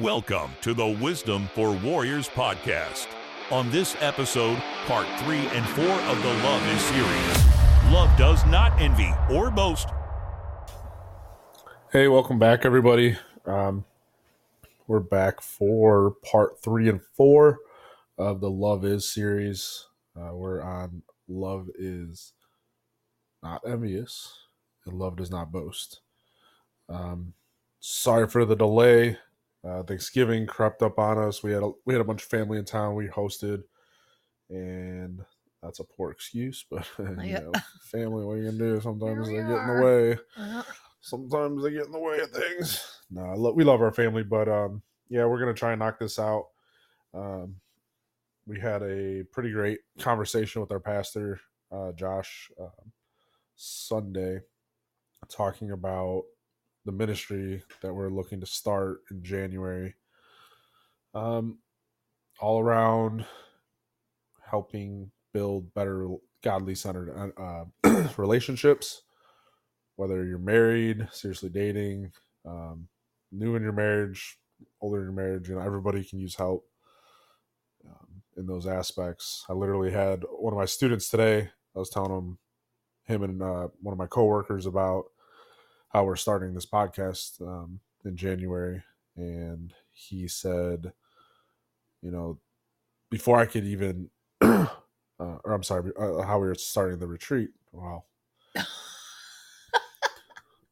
Welcome to the Wisdom for Warriors podcast. On this episode, part 3 and 4 of the Love is series, love does not envy or boast. Hey, welcome back, everybody. We're back for part 3 and 4 of the Love is series. We're on love is not envious and love does not boast. Sorry for the delay. Thanksgiving crept up on us. We had a bunch of family in town we hosted, and that's a poor excuse, but you know, family, what are you gonna do? Sometimes they get in the way. Uh-huh. Sometimes they get in the way of things. No, we love our family, but yeah, we're gonna try and knock this out. We had a pretty great conversation with our pastor, Josh, Sunday, talking about the ministry that we're looking to start in January, all around helping build better godly-centered relationships, whether you're married, seriously dating, new in your marriage, older in your marriage. You know, everybody can use help in those aspects. I literally had one of my students today. I was telling him and one of my coworkers about how we're starting this podcast in January. And he said, you know, before I could even, how we were starting the retreat. Wow.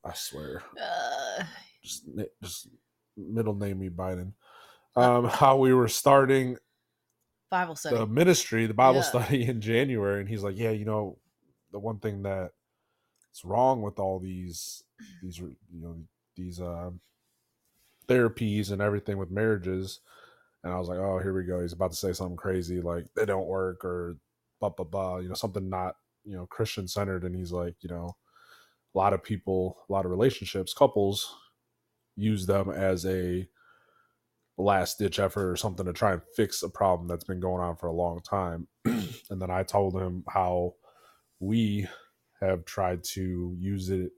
I swear. Just middle name me Biden. How we were starting Bible study, the ministry, the Bible study in January. And he's like, yeah, you know, the one thing that it's wrong with all these therapies and everything with marriages. And I was like, oh, here we go. He's about to say something crazy. Like they don't work or blah, blah, blah, you know, something not, you know, Christian centered. And he's like, you know, a lot of people, a lot of relationships, couples use them as a last ditch effort or something to try and fix a problem that's been going on for a long time. And then I told him how we have tried to use it,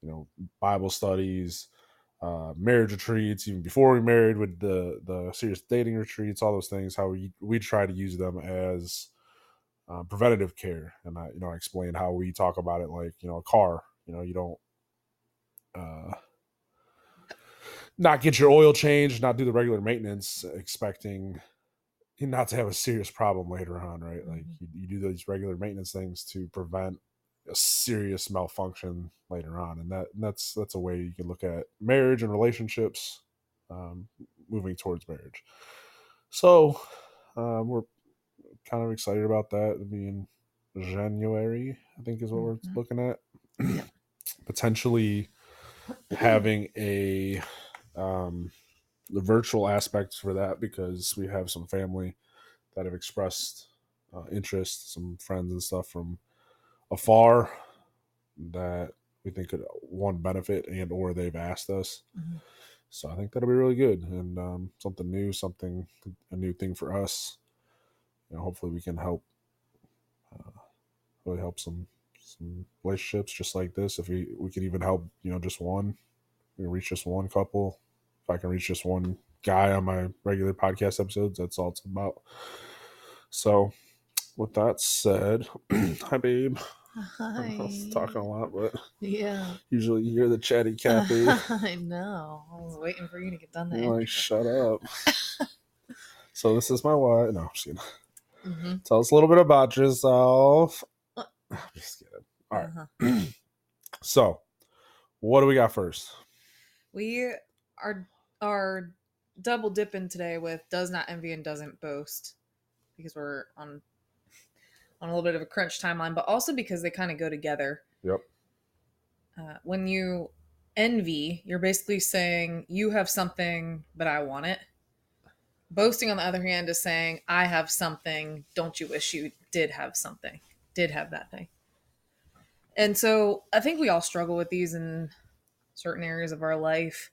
you know, Bible studies, marriage retreats, even before we married with the serious dating retreats, all those things, how we try to use them as preventative care. And I, you know, I explained how we talk about it like, you know, a car, you know, you don't not get your oil changed, not do the regular maintenance, expecting not to have a serious problem later on, right? Like you do these regular maintenance things to prevent a serious malfunction later on. And that's a way you can look at marriage and relationships, moving towards marriage. So we're kind of excited about that. It'll be in January, I think, is what we're looking at. Potentially having a the virtual aspects for that, because we have some family that have expressed interest, some friends and stuff from afar that we think could one benefit, and or they've asked us. Mm-hmm. So I think that'll be really good, and something new for us. You know, hopefully we can help really help some relationships just like this. If we could even help, you know, just one, we can reach just one couple. If I can reach just one guy on my regular podcast episodes, that's all it's about. So with that said, hi babe. Hi. I was talking a lot, but yeah. Usually you're the chatty Kathy. I know. I was waiting for you to get done that. You're like, shut up. So this is my wife. No, I'm just kidding. Mm-hmm. Tell us a little bit about yourself. I'm just kidding. All right. Uh-huh. So, what do we got first? We are double dipping today with does not envy and doesn't boast, because we're on a little bit of a crunch timeline, but also because they kind of go together. Yep. When you envy, you're basically saying you have something, but I want it. Boasting, on the other hand, is saying I have something. Don't you wish you did have something, did have that thing? And so I think we all struggle with these in certain areas of our life,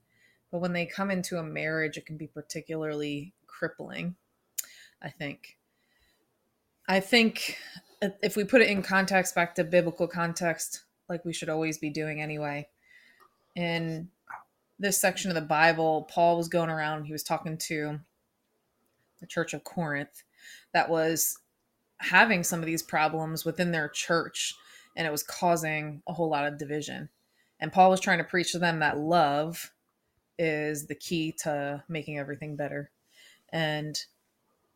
but when they come into a marriage, it can be particularly crippling, I think. I think if we put it in context, back to biblical context, like we should always be doing anyway, in this section of the Bible, Paul was going around, he was talking to the church of Corinth that was having some of these problems within their church, and it was causing a whole lot of division. And Paul was trying to preach to them that love is the key to making everything better. And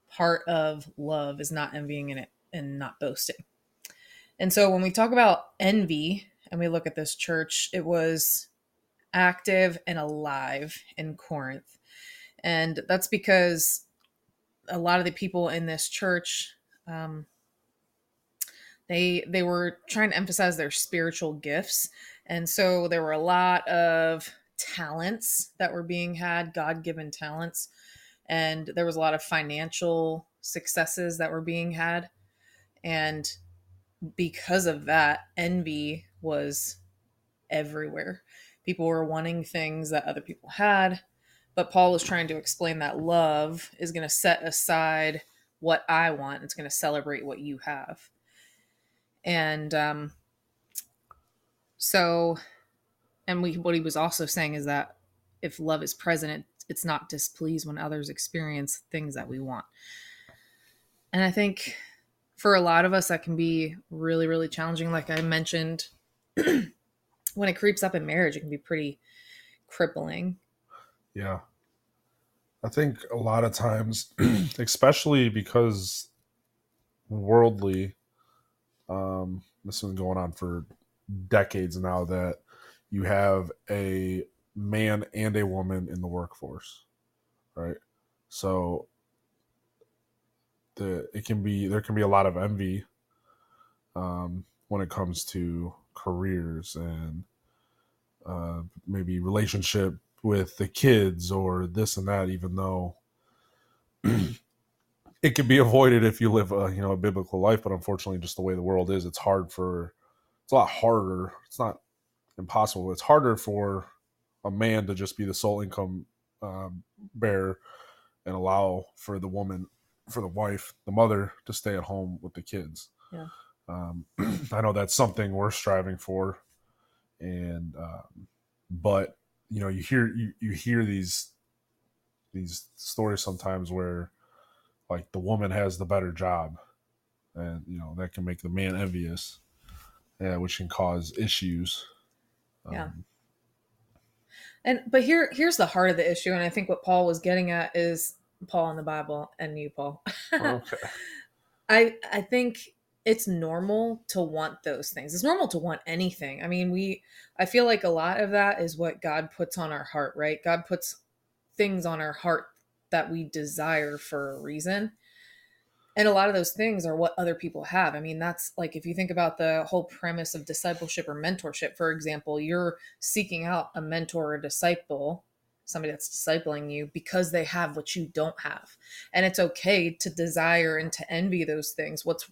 part of love is not envying it and not boasting. And so when we talk about envy and we look at this church, it was active and alive in Corinth. And that's because a lot of the people in this church, they were trying to emphasize their spiritual gifts. And so there were a lot of talents that were being had, God-given talents. And there was a lot of financial successes that were being had. And because of that, envy was everywhere. People were wanting things that other people had. But Paul was trying to explain that love is going to set aside what I want. It's going to celebrate what you have. And what he was also saying is that if love is present, it's not displeased when others experience things that we want. And I think for a lot of us, that can be really, really challenging. Like I mentioned, when it creeps up in marriage, it can be pretty crippling. Yeah. I think a lot of times, especially because worldly, this has been going on for decades now, that you have a man and a woman in the workforce, right? So there can be a lot of envy when it comes to careers and maybe relationship with the kids or this and that, even though it can be avoided if you live a biblical life. But unfortunately, just the way the world is, it's a lot harder. It's not impossible. It's harder for a man to just be the sole income bearer and allow for the woman, for the wife, the mother, to stay at home with the kids. Yeah. I know that's something we're striving for. And, but you hear these stories sometimes where like the woman has the better job, and that can make the man envious, which can cause issues. Yeah. But here's the heart of the issue. And I think what Paul was getting at is Paul in the Bible and you, Paul. Okay. I think it's normal to want those things. It's normal to want anything. I mean, I feel like a lot of that is what God puts on our heart, right? God puts things on our heart that we desire for a reason. And a lot of those things are what other people have. I mean, that's like, if you think about the whole premise of discipleship or mentorship, for example, you're seeking out a mentor or disciple, somebody that's discipling you, because they have what you don't have. And it's okay to desire and to envy those things. What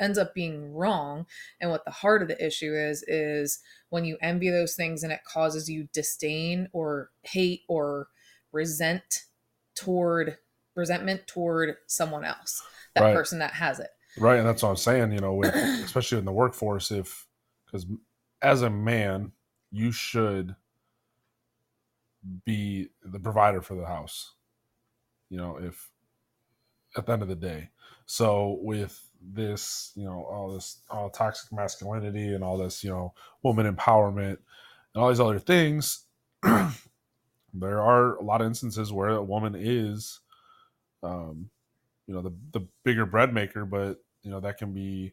ends up being wrong, and what the heart of the issue is when you envy those things and it causes you disdain or hate or resentment toward someone else, that right. person that has it. Right. And that's what I'm saying, especially in the workforce, because as a man, you should be the provider for the house, if at the end of the day. So with this, all toxic masculinity and all this, woman empowerment and all these other things, there are a lot of instances where a woman is, the bigger bread maker, but that can be,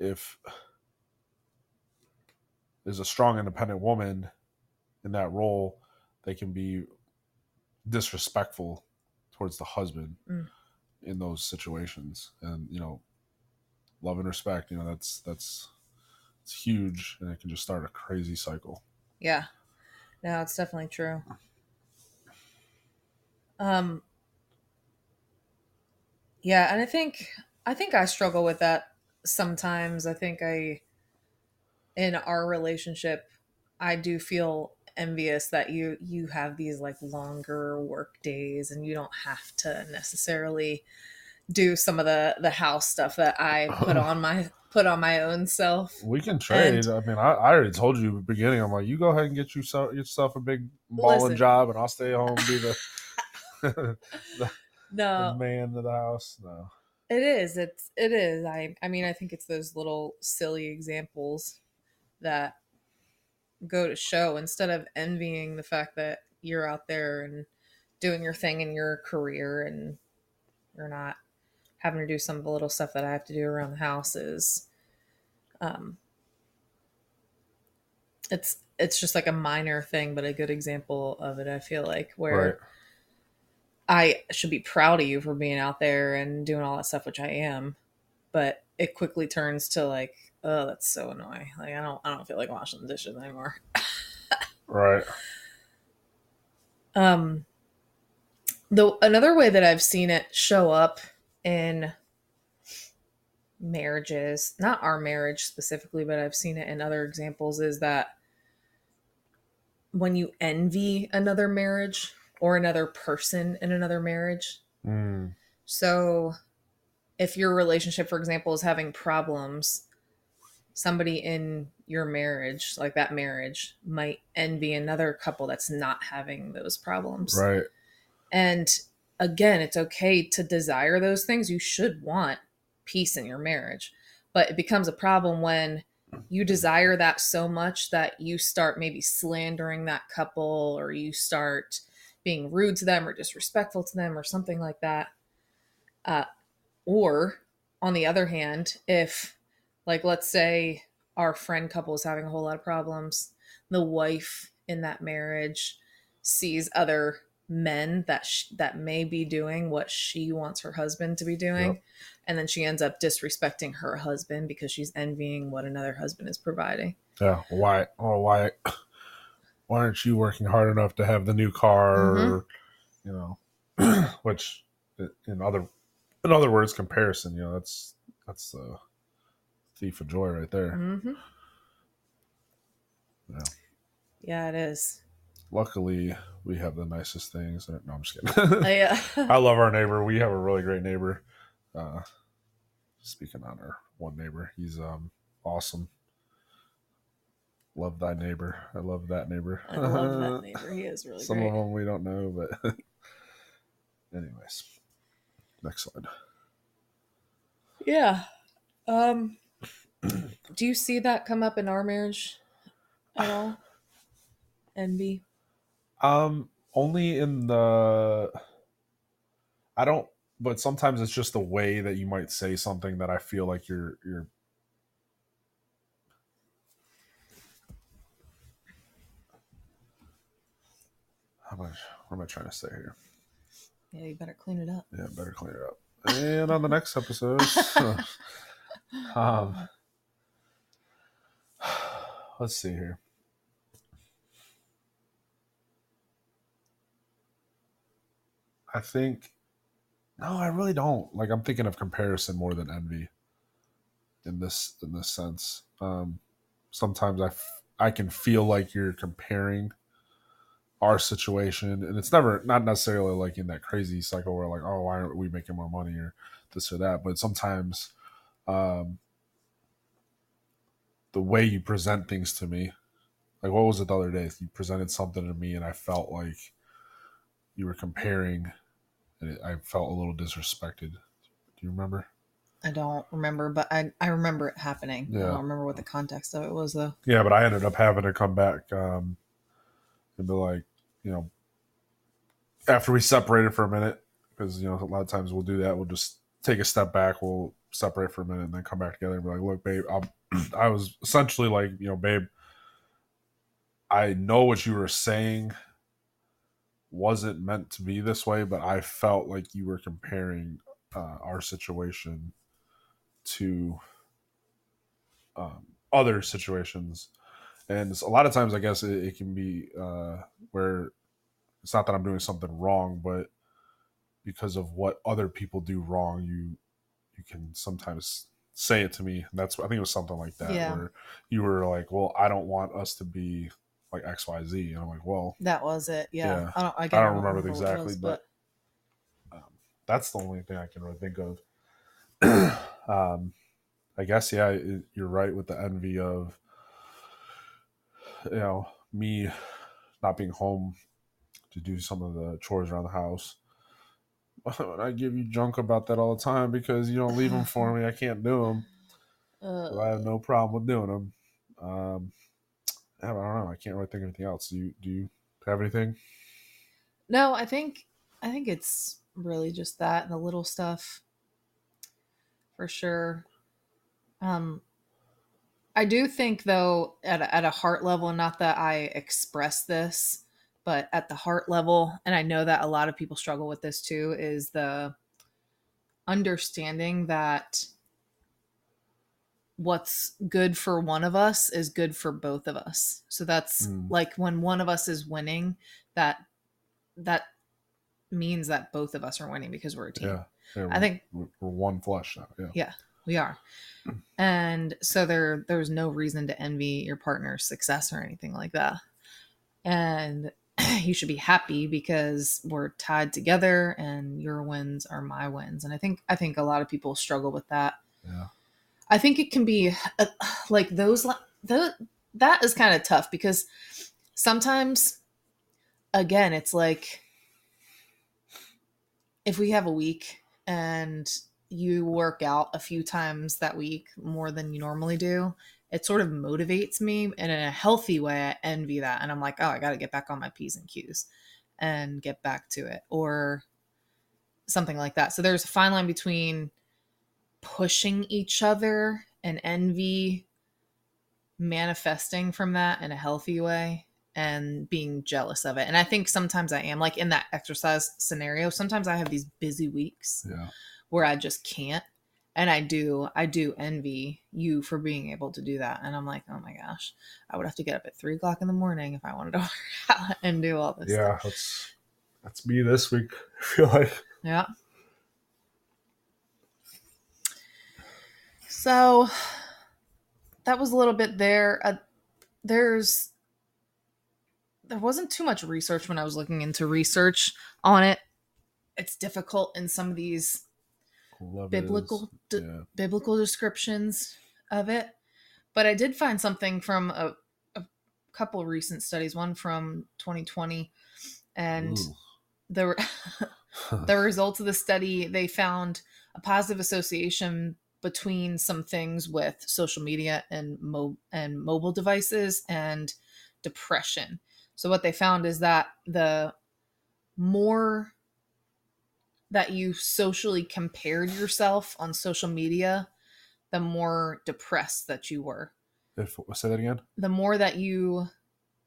if there's a strong independent woman in that role, they can be disrespectful towards the husband in those situations. And love and respect, that's huge, and it can just start a crazy cycle. Yeah. No, it's definitely true. Yeah, and I think I struggle with that sometimes. I think in our relationship, I do feel envious that you have these like longer work days and you don't have to necessarily do some of the house stuff that I put on my own self. We can trade. And, I mean, I already told you at the beginning. I'm like, you go ahead and get yourself a big balling job, and I'll stay home and be the man of the house. No, it is. It is. I mean, I think it's those little silly examples that go to show, instead of envying the fact that you're out there and doing your thing in your career and you're not having to do some of the little stuff that I have to do around the house, is it's just like a minor thing, but a good example of it, I feel like, where right. I should be proud of you for being out there and doing all that stuff, which I am, but it quickly turns to like, oh, that's so annoying. Like, I don't feel like washing the dishes anymore. Right. Though another way that I've seen it show up in marriages, not our marriage specifically, but I've seen it in other examples, is that when you envy another marriage or another person in another marriage. Mm. So if your relationship, for example, is having problems, somebody in your marriage, like that marriage, might envy another couple that's not having those problems. Right. And again, it's okay to desire those things. You should want peace in your marriage, but it becomes a problem when you desire that so much that you start maybe slandering that couple, or you start being rude to them or disrespectful to them or something like that. Or on the other hand, if, like, let's say our friend couple is having a whole lot of problems, the wife in that marriage sees other men that may be doing what she wants her husband to be doing. Yep. And then she ends up disrespecting her husband because she's envying what another husband is providing. Yeah. Why aren't you working hard enough to have the new car? Mm-hmm. Or, you know, which in other words, comparison, you know, that's the thief of joy right there. Mm-hmm. Yeah, it is. Luckily, we have the nicest things. No, I'm just kidding. Yeah. I love our neighbor. We have a really great neighbor. Speaking on our one neighbor, he's awesome. Love thy neighbor. I love that neighbor. I love that neighbor. He is really great. Some of them we don't know, but anyways. Next slide. Yeah. Do you see that come up in our marriage at all? Envy? Only in the, I don't, but sometimes it's just the way that you might say something that I feel like you're what am I trying to say here? Yeah, you better clean it up. Yeah, better clean it up. And on the next episode, let's see here. I think, no, I really don't. Like, I'm thinking of comparison more than envy in this sense. Sometimes I can feel like you're comparing our situation, and it's not necessarily like in that crazy cycle where like, oh, why aren't we making more money or this or that? But sometimes the way you present things to me, like, what was it the other day? You presented something to me and I felt like you were comparing, and I felt a little disrespected. Do you remember? I don't remember, but I remember it happening. Yeah. I don't remember what the context of it was, though. Yeah, but I ended up having to come back and be like, you know, after we separated for a minute, because, you know, a lot of times we'll do that. We'll just take a step back. We'll separate for a minute and then come back together and be like, look, babe, I was essentially like, you know, babe, I know what you were saying wasn't meant to be this way, but I felt like you were comparing our situation to other situations. And a lot of times, I guess it can be where it's not that I'm doing something wrong, but because of what other people do wrong, you can sometimes say it to me. And that's, I think it was something like that, yeah, where you were like, well, I don't want us to be like XYZ, and I'm like, well, that was it. Yeah. I don't remember exactly, but That's the only thing I can really think of. I guess, yeah, you're right with the envy of, you know, me not being home to do some of the chores around the house. I give you junk about that all the time because you don't leave them for me. I can't do them. So I have no problem with doing them. I don't know. I can't really think of anything else. Do you have anything? No, I think it's really just that and the little stuff for sure. I do think, though, at a heart level, and not that I express this, but at the heart level, and I know that a lot of people struggle with this too, is the understanding that what's good for one of us is good for both of us. So that's like when one of us is winning, that means that both of us are winning because we're a team. Yeah, I think we're one flesh now. Yeah, we are. And so there's no reason to envy your partner's success or anything like that. And you should be happy because we're tied together and your wins are my wins. And I think a lot of people struggle with that. Yeah. I think it can be like those that is kind of tough because sometimes, again, it's like if we have a week and you work out a few times that week more than you normally do, it sort of motivates me. And in a healthy way, I envy that. And I'm like, oh, I got to get back on my P's and Q's and get back to it or something like that. So there's a fine line between pushing each other and envy manifesting from that in a healthy way and being jealous of it. And I think sometimes I am, like in that exercise scenario, sometimes I have these busy weeks where I just can't. And I do envy you for being able to do that. And I'm like, oh my gosh, I would have to get up at 3:00 in the morning if I wanted to work out and do all this. Yeah, that's me this week, I feel like. Yeah. So that was a little bit there. There wasn't too much research when I was looking into research on it. It's difficult in some of these biblical descriptions of it, but I did find something from a couple of recent studies, one from 2020, and the results of the study, they found a positive association between some things with social media and mobile devices and depression. So what they found is that the more that you socially compared yourself on social media, the more depressed that you were. Say that again? The more that you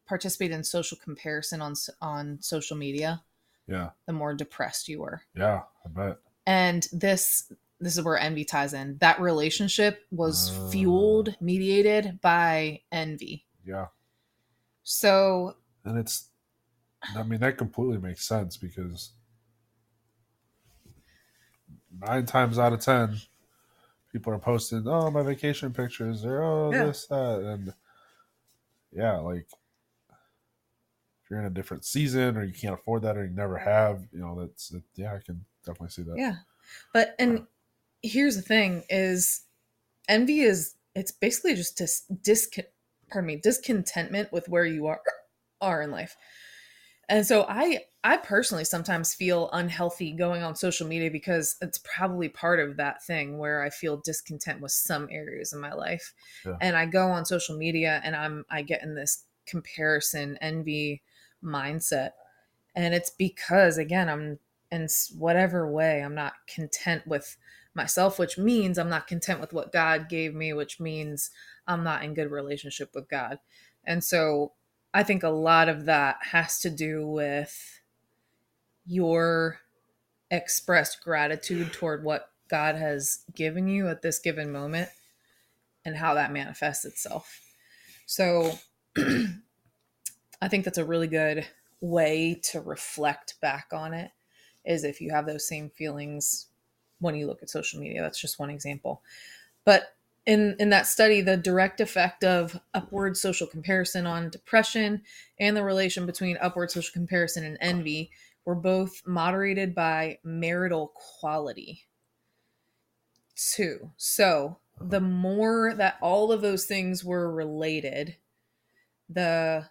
participate in social comparison on social media, the more depressed you were. Yeah, I bet. And this is where envy ties in. That relationship was mediated by envy. Yeah. So. And that completely makes sense because 9 times out of 10, people are posting, oh, my vacation pictures, or this, that. And yeah, like if you're in a different season or you can't afford that or you never have, you know, I can definitely see that. Yeah. But, here's the thing is envy is, it's basically just discontentment with where you are in life. And so I personally sometimes feel unhealthy going on social media because it's probably part of that thing where I feel discontent with some areas of my life. Yeah. And I go on social media and I get in this comparison envy mindset. And it's because, again, I'm in whatever way, I'm not content with myself, which means I'm not content with what God gave me, which means I'm not in good relationship with God. And so I think a lot of that has to do with your expressed gratitude toward what God has given you at this given moment and how that manifests itself. So I think that's a really good way to reflect back on it, is if you have those same feelings when you look at social media. That's just one example. But in that study, the direct effect of upward social comparison on depression and the relation between upward social comparison and envy We're both moderated by marital quality too. So the more that all of those things were related, the,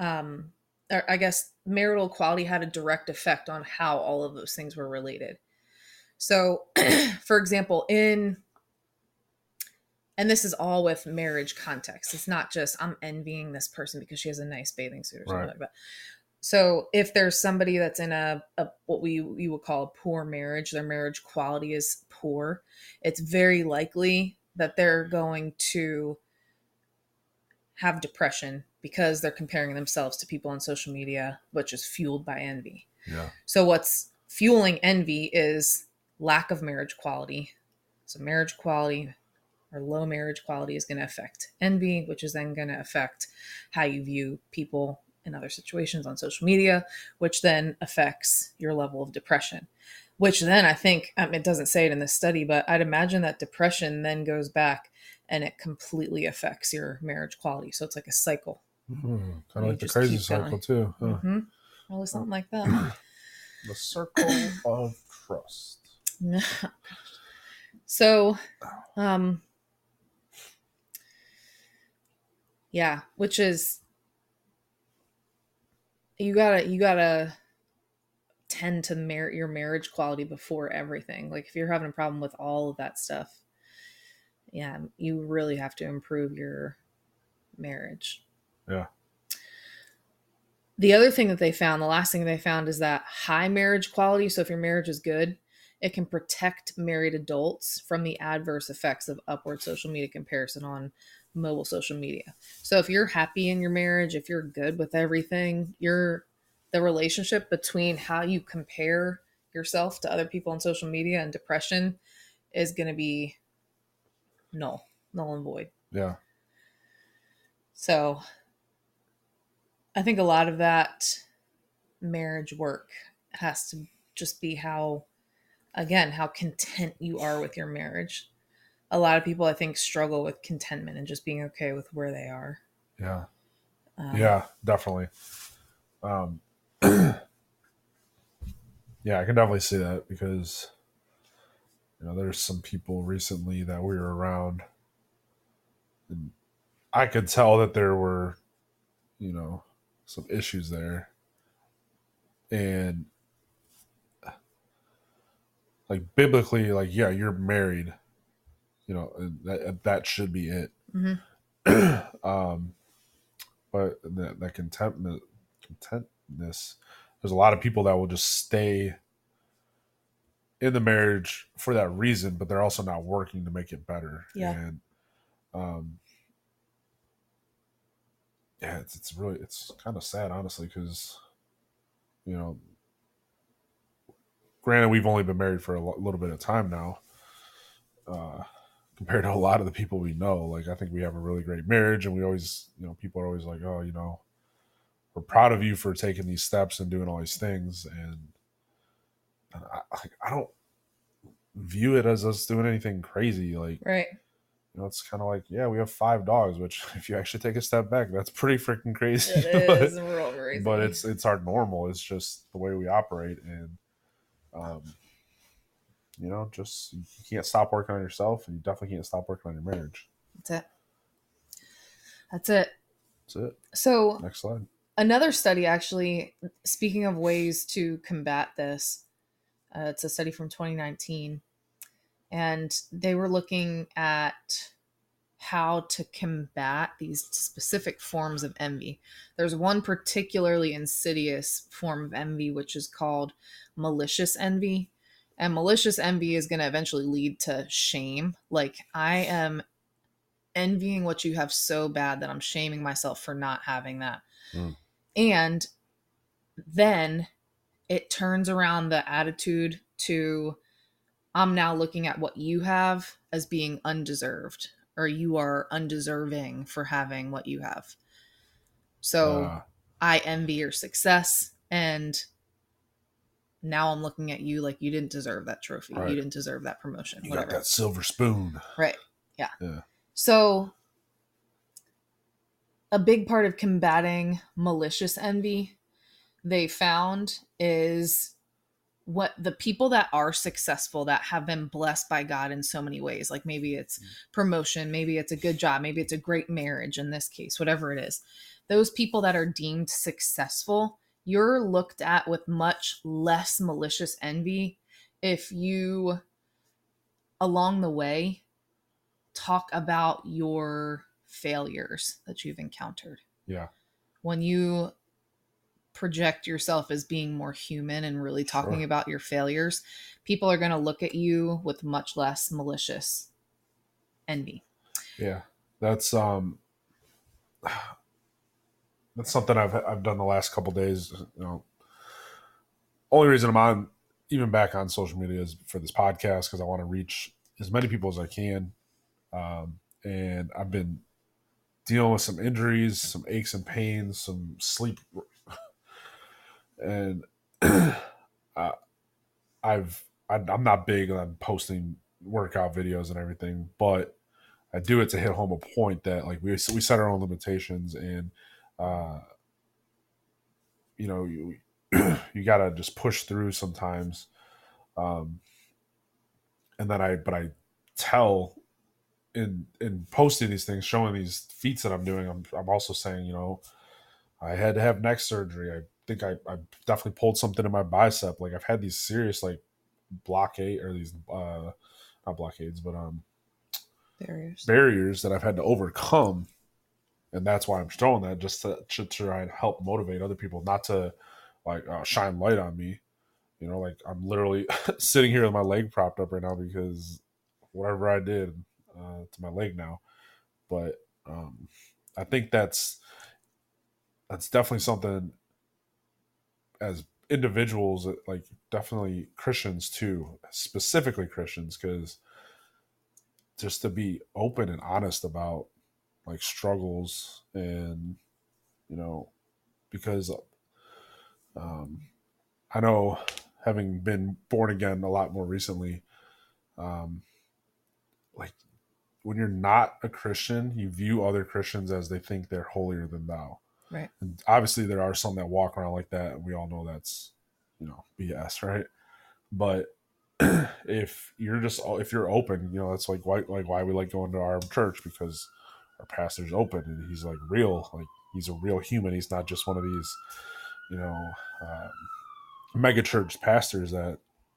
I guess marital quality had a direct effect on how all of those things were related. So for example, and this is all with marriage context. It's not just I'm envying this person because she has a nice bathing suit or something like that. So if there's somebody that's in a what we would call a poor marriage, their marriage quality is poor, it's very likely that they're going to have depression because they're comparing themselves to people on social media, which is fueled by envy. Yeah. So what's fueling envy is lack of marriage quality. So marriage quality or low marriage quality is going to affect envy, which is then going to affect how you view people in other situations on social media, which then affects your level of depression, which then I think, it doesn't say it in this study, but I'd imagine that depression then goes back and it completely affects your marriage quality. So it's like a cycle. Mm-hmm. Kind of like the crazy cycle too. Huh? Mm-hmm. Well, something like that. The circle of trust. So, yeah, which is, You gotta tend to your marriage quality before everything. Like if you're having a problem with all of that stuff, yeah, you really have to improve your marriage. Yeah. The other thing that they found, the last thing they found, is that high marriage quality. So if your marriage is good, it can protect married adults from the adverse effects of upward social media comparison on mobile social media. So if you're happy in your marriage, if you're good with everything, the relationship between how you compare yourself to other people on social media and depression is going to be null and void. Yeah. So I think a lot of that marriage work has to just be how content you are with your marriage. A lot of people, I think, struggle with contentment and just being okay with where they are. Yeah. Yeah, definitely. Yeah, I can definitely see that because, there's some people recently that we were around and I could tell that there were, some issues there. And like biblically, like, yeah, you're married. That should be it. Mm-hmm. But that contentness, there's a lot of people that will just stay in the marriage for that reason, but they're also not working to make it better. Yeah. And, it's kind of sad, honestly, because, granted, we've only been married for a little bit of time now, compared to a lot of the people we know. Like, I think we have a really great marriage and we always, people are always like, oh, we're proud of you for taking these steps and doing all these things. And I don't view it as us doing anything crazy. Like, right. It's kind of like, yeah, we have 5 dogs, which if you actually take a step back, that's pretty freaking crazy. It is real crazy. But it's our normal. It's just the way we operate. And, just you can't stop working on yourself, and you definitely can't stop working on your marriage. That's it. So next slide. Another study, actually, speaking of ways to combat this, it's a study from 2019, and they were looking at how to combat these specific forms of envy. There's one particularly insidious form of envy, which is called malicious envy. And malicious envy is going to eventually lead to shame. Like, I am envying what you have so bad that I'm shaming myself for not having that. Mm. And then it turns around the attitude to, I'm now looking at what you have as being undeserved, or you are undeserving for having what you have. So I envy your success, and now I'm looking at you like you didn't deserve that trophy. Right. You didn't deserve that promotion. You got that silver spoon. Right. Yeah. So a big part of combating malicious envy they found is what the people that are successful, that have been blessed by God in so many ways, like maybe it's promotion, maybe it's a good job, maybe it's a great marriage in this case, whatever it is, those people that are deemed successful, you're looked at with much less malicious envy if you, along the way, talk about your failures that you've encountered. Yeah. When you project yourself as being more human and really talking sure. about your failures, people are going to look at you with much less malicious envy. Yeah. That's something I've done the last couple of days. You know, only reason I'm on, even back on social media is for this podcast, because I want to reach as many people as I can. And I've been dealing with some injuries, some aches and pains, some sleep. And I'm not big on posting workout videos and everything, but I do it to hit home a point that like we set our own limitations, and you know, you gotta just push through sometimes. And then I tell in posting these things, showing these feats that I'm doing, I'm also saying, you know, I had to have neck surgery. I think I definitely pulled something in my bicep. Like I've had these serious like barriers that I've had to overcome. And that's why I'm showing that, just to try and help motivate other people, not to like shine light on me. You know, like I'm literally sitting here with my leg propped up right now because whatever I did to my leg now. But I think that's definitely something as individuals, like definitely Christians too, specifically Christians, because just to be open and honest about like struggles, and you know, because I know, having been born again a lot more recently, like when you're not a Christian, you view other Christians as they think they're holier than thou. Right. And obviously there are some that walk around like that, and we all know that's, you know, BS, right? But if you're open, you know, that's like why we like going to our church, because our pastor's open and he's like real, like he's a real human. He's not just one of these, you know, mega church pastors that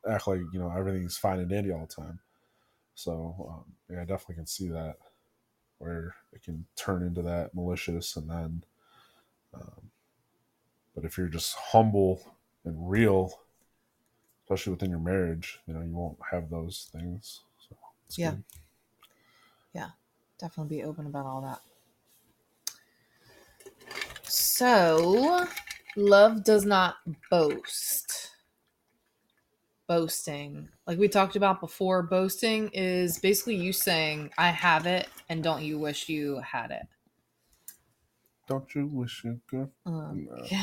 act like, you know, everything's fine and dandy all the time. So yeah, I definitely can see that where it can turn into that malicious, and then but if you're just humble and real, especially within your marriage, you know, you won't have those things. So yeah. Good. Yeah. Definitely be open about all that. So love does not boast. Boasting. Like we talked about before, boasting is basically you saying, I have it, and don't you wish you had it. Don't you wish you could? Okay.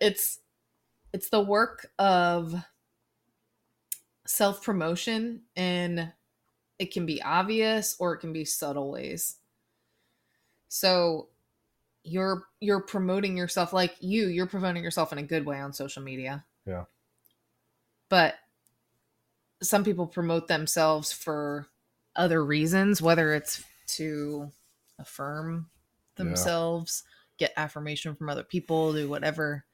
It's the work of self-promotion, and it can be obvious or it can be subtle ways. So you're promoting yourself, like you're promoting yourself in a good way on social media. Yeah. But some people promote themselves for other reasons, whether it's to affirm themselves, get affirmation from other people, do whatever,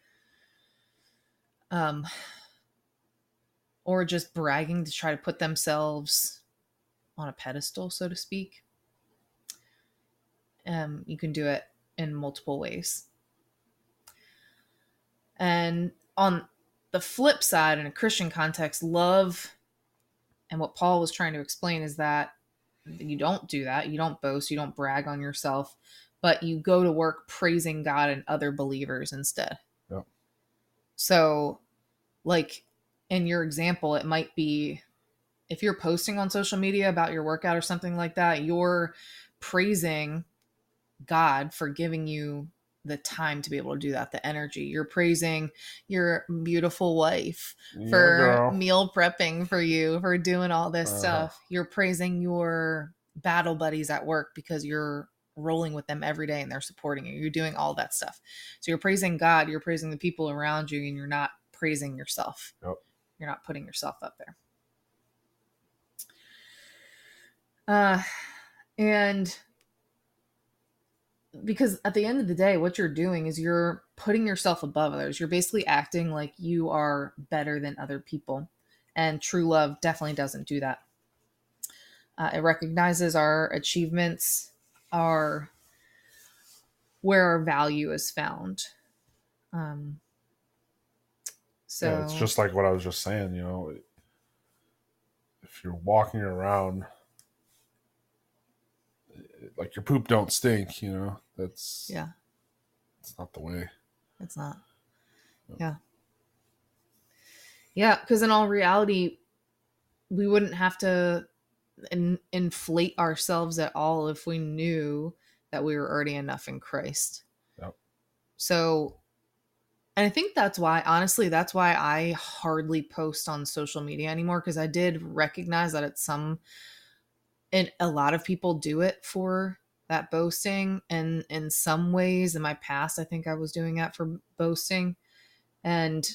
or just bragging to try to put themselves on a pedestal, so to speak. You can do it in multiple ways. And on the flip side, in a Christian context, love, and what Paul was trying to explain, is that you don't do that. You don't boast. You don't brag on yourself, but you go to work praising God and other believers instead. Yeah. So like in your example, it might be if you're posting on social media about your workout or something like that, you're praising God for giving you the time to be able to do that, the energy. You're praising your beautiful wife for meal prepping for you, for doing all this stuff. You're praising your battle buddies at work because you're rolling with them every day and they're supporting you. You're doing all that stuff. So you're praising God, you're praising the people around you, and you're not praising yourself. Nope. You're not putting yourself up there. And because at the end of the day, what you're doing is you're putting yourself above others. You're basically acting like you are better than other people. And true love definitely doesn't do that. It recognizes our achievements, our where our value is found. So yeah, it's just like what I was just saying, you know, if you're walking around like your poop don't stink, you know, that's, yeah, it's not the way. It's not. No. Yeah. Yeah. Cause in all reality, we wouldn't have to inflate ourselves at all if we knew that we were already enough in Christ. Yep. So, and I think that's why, honestly, that's why I hardly post on social media anymore. Cause I did recognize that it's some, and a lot of people do it for that boasting. And in some ways in my past, I think I was doing that for boasting. And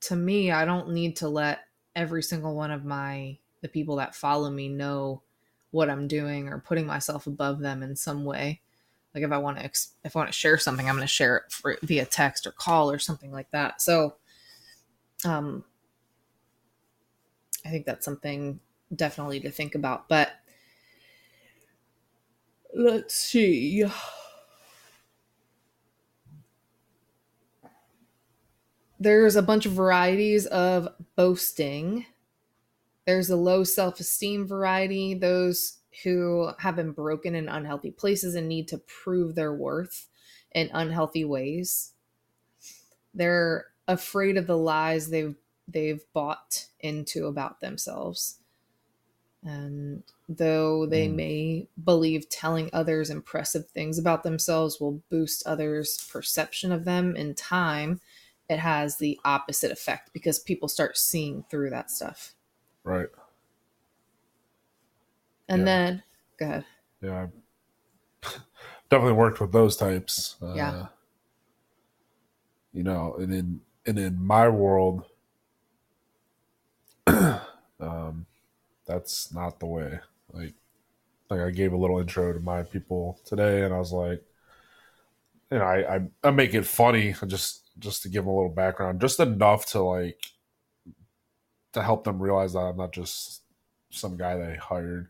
to me, I don't need to let every single one of the people that follow me know what I'm doing or putting myself above them in some way. Like if I want to share something, I'm going to share it via text or call or something like that. So, I think that's something definitely to think about, but let's see. There's a bunch of varieties of boasting. There's a low self-esteem variety, those who have been broken in unhealthy places and need to prove their worth in unhealthy ways. They're afraid of the lies they've bought into about themselves. And though they may believe telling others impressive things about themselves will boost others' perception of them in time, it has the opposite effect because people start seeing through that stuff. Right. And then, go ahead. Yeah. I've definitely worked with those types. You know, and in my world, that's not the way. Like I gave a little intro to my people today, and I was like, you know, I make it funny just to give them a little background, just enough to like to help them realize that I'm not just some guy they hired.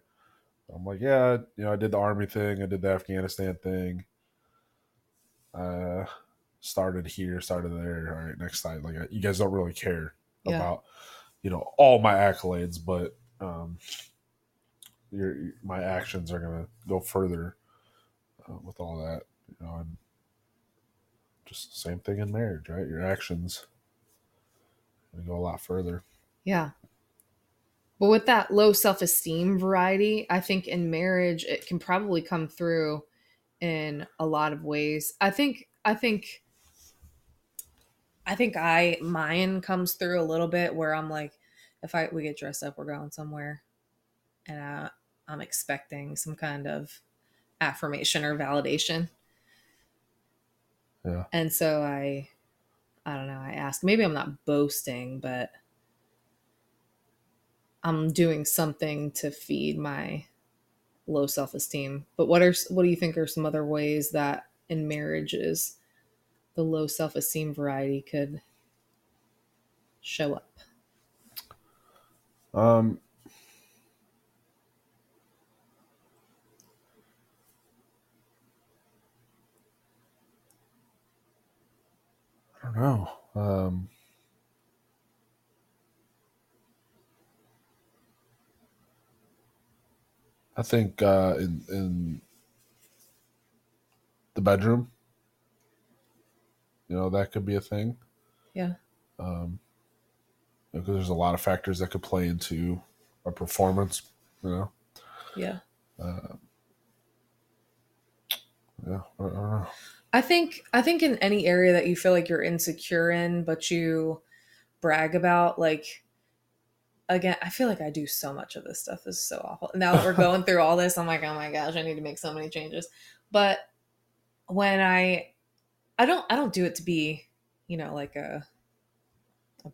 I'm like, yeah, you know, I did the army thing, I did the Afghanistan thing, started here, started there. All right, next time, like you guys don't really care about, you know, all my accolades, but my actions are going to go further with all that, you know, and just the same thing in marriage, right? Your actions are going to go a lot further. Yeah. But with that low self-esteem variety, I think in marriage, it can probably come through in a lot of ways. I think mine comes through a little bit where I'm like, If we get dressed up, we're going somewhere, and I'm expecting some kind of affirmation or validation. Yeah. And so I don't know. I ask. Maybe I'm not boasting, but I'm doing something to feed my low self-esteem. But what do you think are some other ways that in marriages the low self-esteem variety could show up? I don't know. I think in the bedroom, you know, that could be a thing. Yeah. Because there's a lot of factors that could play into a performance, you know? Yeah. I don't know. I think in any area that you feel like you're insecure in, but you brag about, like again, I feel like I do so much of this stuff. This is so awful. Now that we're going through all this, I'm like, oh my gosh, I need to make so many changes. But when I don't do it to be, you know, like a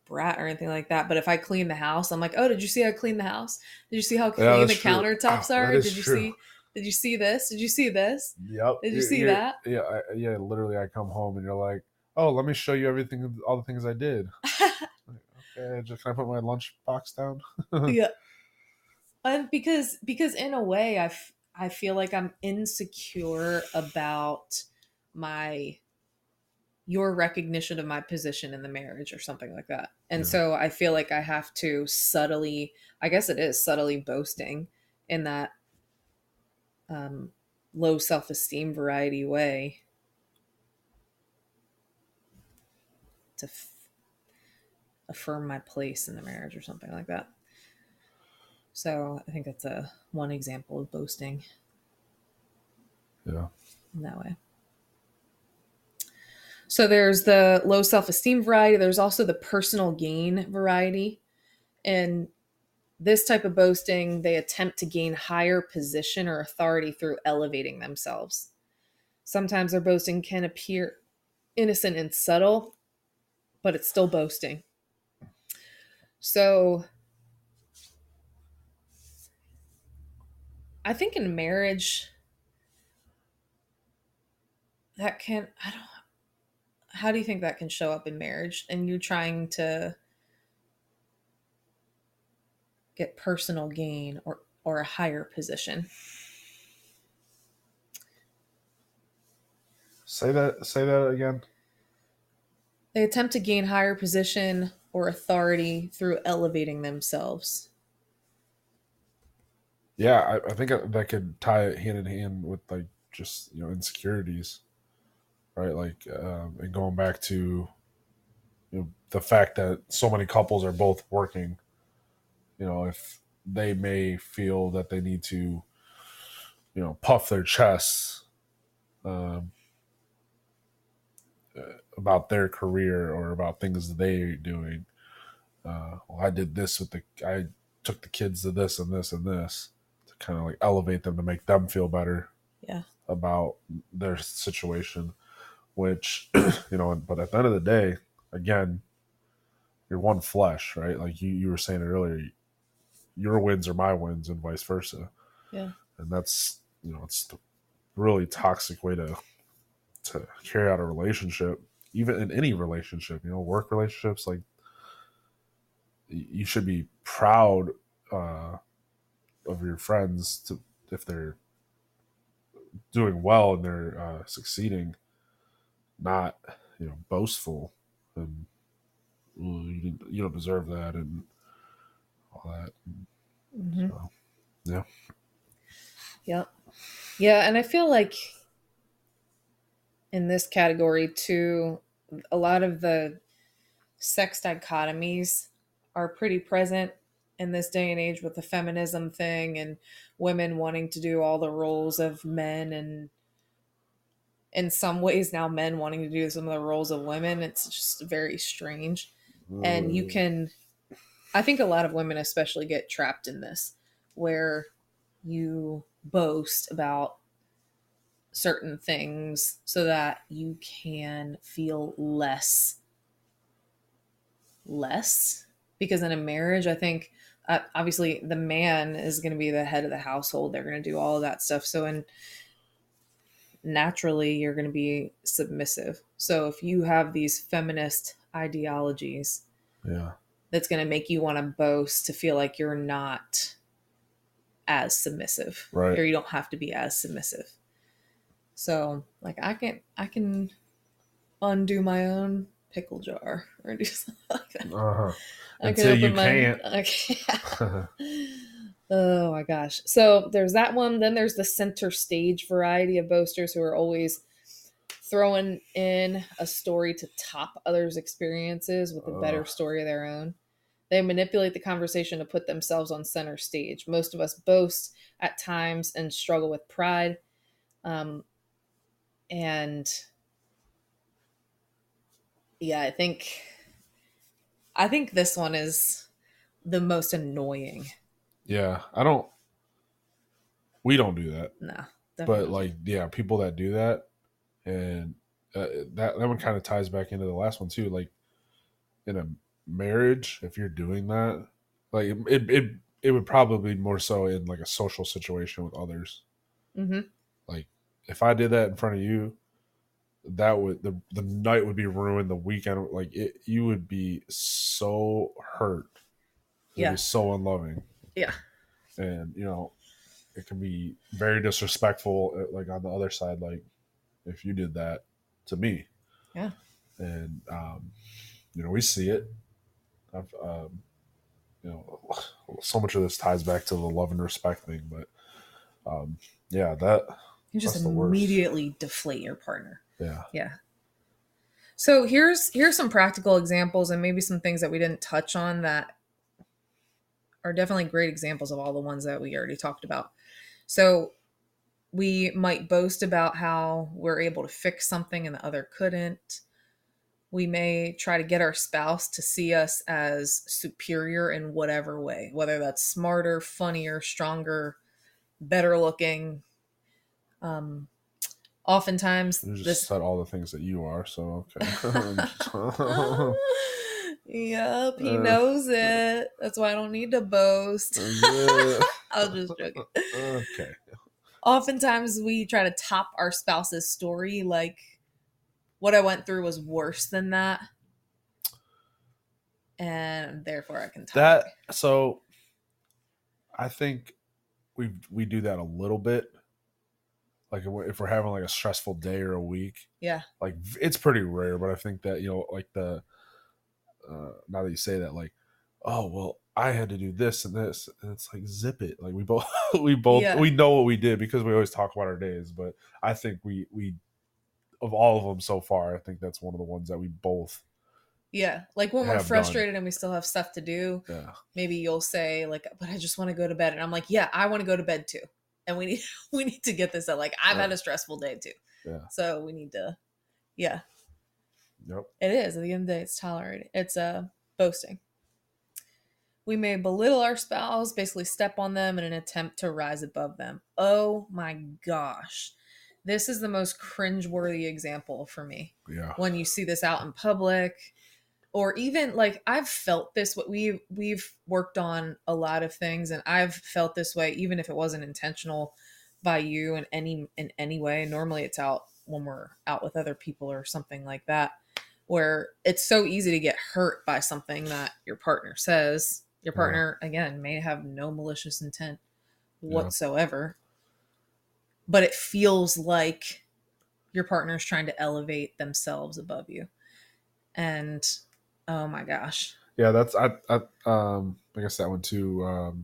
brat or anything like that. But if I clean the house, I'm like, oh, did you see I cleaned the house? Did you see how clean the countertops are? Did you see? Did you see this? Did you see this? Yep. Did you see that? Yeah. Yeah. Literally, I come home and you're like, oh, let me show you everything, all the things I did. Okay. Just, can I put my lunch box down? Yeah. And because in a way, I feel like I'm insecure about your recognition of my position in the marriage or something like that. And so I feel like I have to subtly boasting in that low self-esteem variety way to affirm my place in the marriage or something like that. So I think that's one example of boasting. Yeah. In that way. So there's the low self-esteem variety. There's also the personal gain variety. And this type of boasting, they attempt to gain higher position or authority through elevating themselves. Sometimes their boasting can appear innocent and subtle, but it's still boasting. So I think in marriage, how do you think that can show up in marriage and you trying to get personal gain or a higher position? Say that again. They attempt to gain higher position or authority through elevating themselves. Yeah, I think that could tie it hand in hand with like just, you know, insecurities. Right, like, and going back to, you know, the fact that so many couples are both working, you know, if they may feel that they need to, you know, puff their chests about their career or about things they're doing. Well, I did this I took the kids to this and this and this to kind of like elevate them to make them feel better about their situation. Which, you know, but at the end of the day, again, you're one flesh, right? Like you were saying earlier, your wins are my wins and vice versa. Yeah. And that's, you know, it's the really toxic way to carry out a relationship, even in any relationship, you know, work relationships. Like you should be proud of your friends if they're doing well and they're succeeding. Not, you know, boastful and you don't deserve that and all that. Mm-hmm. So, yeah. Yep. Yeah. And I feel like in this category too, a lot of the sex dichotomies are pretty present in this day and age with the feminism thing and women wanting to do all the roles of men and in some ways now men wanting to do some of the roles of women. It's just very strange. And I think a lot of women especially get trapped in this where you boast about certain things so that you can feel less. Because in a marriage, I think obviously the man is going to be the head of the household. They're going to do all of that stuff. So naturally you're going to be submissive. So if you have these feminist ideologies, that's going to make you want to boast to feel like you're not as submissive, right? Or you don't have to be as submissive. So like I can undo my own pickle jar or do something like that. Oh my gosh. So there's that one. Then there's the center stage variety of boasters who are always throwing in a story to top others' experiences with a better story of their own. They manipulate the conversation to put themselves on center stage. Most of us boast at times and struggle with pride. And I think this one is the most annoying. Yeah. We don't do that. No. Definitely. But like, yeah, people that do that, and that one kind of ties back into the last one too. Like in a marriage, if you're doing that, like it would probably be more so in like a social situation with others. Mm-hmm. Like if I did that in front of you, that would the night would be ruined. The weekend, like you would be so hurt. It yeah. was so unloving. Yeah. And you know, it can be very disrespectful. Like on the other side, like if you did that to me, yeah. And you know, we see it. I've, you know, so much of this ties back to the love and respect thing, but yeah, that you just immediately deflate your partner. Yeah. Yeah. So here's some practical examples and maybe some things that we didn't touch on that are definitely great examples of all the ones that we already talked about. So we might boast about how we're able to fix something and the other couldn't. We may try to get our spouse to see us as superior in whatever way, whether that's smarter, funnier, stronger, better looking. Oftentimes you just said all the things that you are, so okay. Yep, he knows it. That's why I don't need to boast. I was just joking. Okay. Oftentimes we try to top our spouse's story, like what I went through was worse than that, and therefore I can top that. So I think we do that a little bit. Like if we're having like a stressful day or a week, yeah, like it's pretty rare. But I think that, you know, like the now that you say that, like, oh well, I had to do this and this, and it's like zip it. Like we both yeah. we know what we did because we always talk about our days. But I think we of all of them so far, I think that's one of the ones that we both. Yeah, like when we're frustrated done. And we still have stuff to do. Yeah. Maybe you'll say like, but I just want to go to bed, and I'm like, yeah, I want to go to bed too. And we need to get this out. Like I've had a stressful day too. Yeah. So we need to, yeah. Yep. It is. At the end of the day, it's tolerated. It's boasting. We may belittle our spouse, basically step on them in an attempt to rise above them. Oh my gosh. This is the most cringeworthy example for me. Yeah. When you see this out in public, or even like I've felt this, what we've worked on a lot of things, and I've felt this way, even if it wasn't intentional by you in any way. Normally it's out when we're out with other people or something like that, where it's so easy to get hurt by something that your partner says. Your partner, again, may have no malicious intent whatsoever, but it feels like your partner is trying to elevate themselves above you. And oh my gosh. Yeah, that's I guess that one too.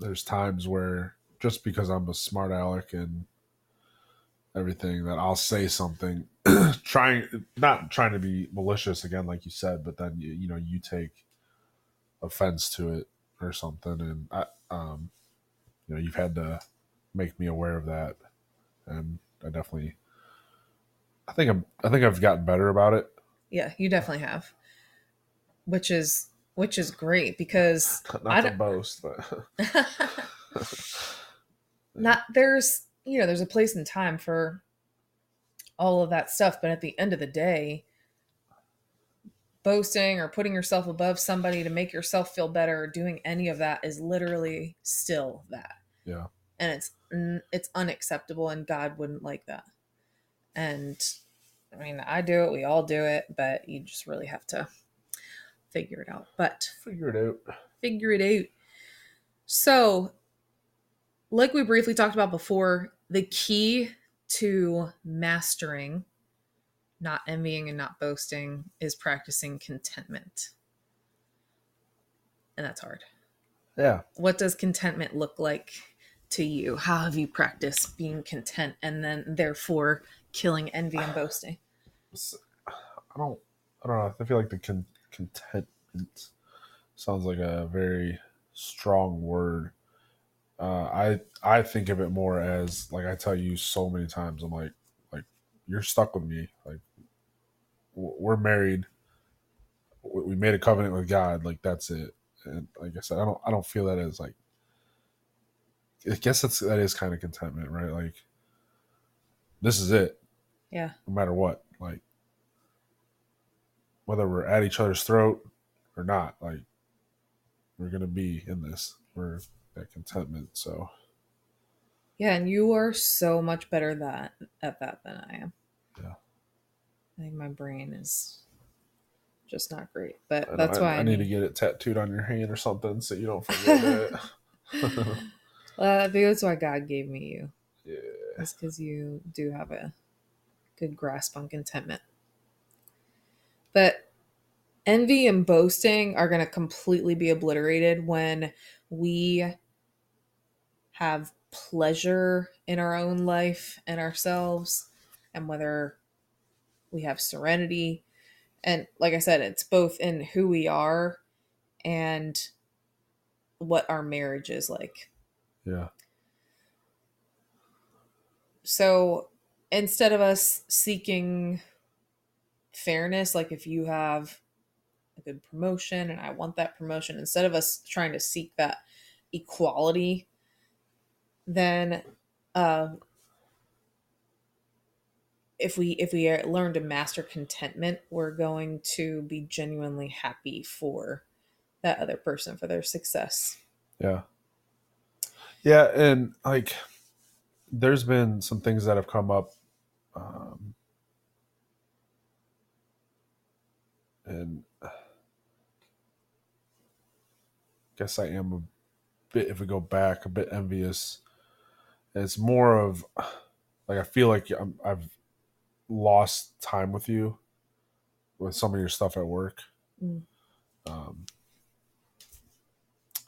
There's times where just because I'm a smart aleck and everything, that I'll say something, not trying to be malicious again, like you said, but then you know you take offense to it or something, and I, you know, you've had to make me aware of that, and I definitely. I think I've gotten better about it. Yeah, you definitely have. Which is great because not to boast, but there's a place and time for all of that stuff, but at the end of the day, boasting or putting yourself above somebody to make yourself feel better or doing any of that is literally still that. Yeah. And it's unacceptable, and God wouldn't like that. And I mean, I do it, we all do it, but you just really have to figure it out. But figure it out. So like we briefly talked about before, the key to mastering not envying and not boasting is practicing contentment. And that's hard. Yeah. What does contentment look like to you? How have you practiced being content and then therefore killing envy and boasting? I don't know. I feel like the contentment sounds like a very strong word. I think of it more as like, I tell you so many times, I'm like you're stuck with me. Like we're married. we made a covenant with God, like that's it. And like I said, I don't feel that as like, I guess that is kind of contentment, right? Like, this is it. Yeah. No matter what, like whether we're at each other's throat or not, like we're going to be in this, we're at contentment. So. Yeah. And you are so much better at that than I am. Yeah. I think my brain is just not great, but that's why I need to get it tattooed on your hand or something so you don't forget it. I think that's why God gave me you. Yeah. It's because you do have a good grasp on contentment. But envy and boasting are going to completely be obliterated when we have pleasure in our own life and ourselves, and whether we have serenity. And like I said, it's both in who we are and what our marriage is like. Yeah. So instead of us seeking fairness, like if you have a good promotion and I want that promotion, instead of us trying to seek that equality, then if we learn to master contentment, we're going to be genuinely happy for that other person, for their success. Yeah. Yeah. And like, there's been some things that have come up. And I guess I am a bit, if we go back, a bit envious. It's more of like, I feel like I've lost time with you with some of your stuff at work. Mm.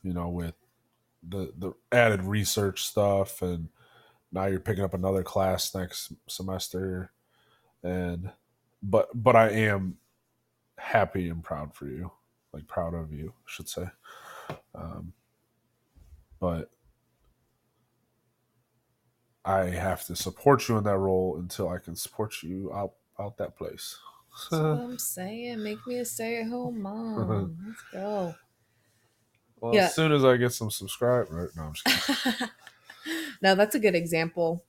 You know, with the added research stuff, and now you're picking up another class next semester, and but I am happy and proud for you, like proud of you, I should say. But I have to support you in that role until I can support you out that place. That's what I'm saying. Make me a stay-at-home mom. Let's go. Well, yeah. As soon as I get some subscribers. No, I'm just kidding. No, that's a good example.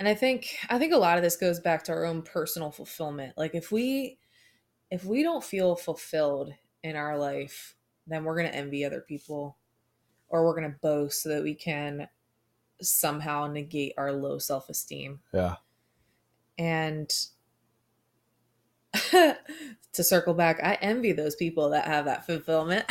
And I think a lot of this goes back to our own personal fulfillment. Like if we don't feel fulfilled in our life, then we're going to envy other people, or we're going to boast so that we can somehow negate our low self-esteem. Yeah. And to circle back, I envy those people that have that fulfillment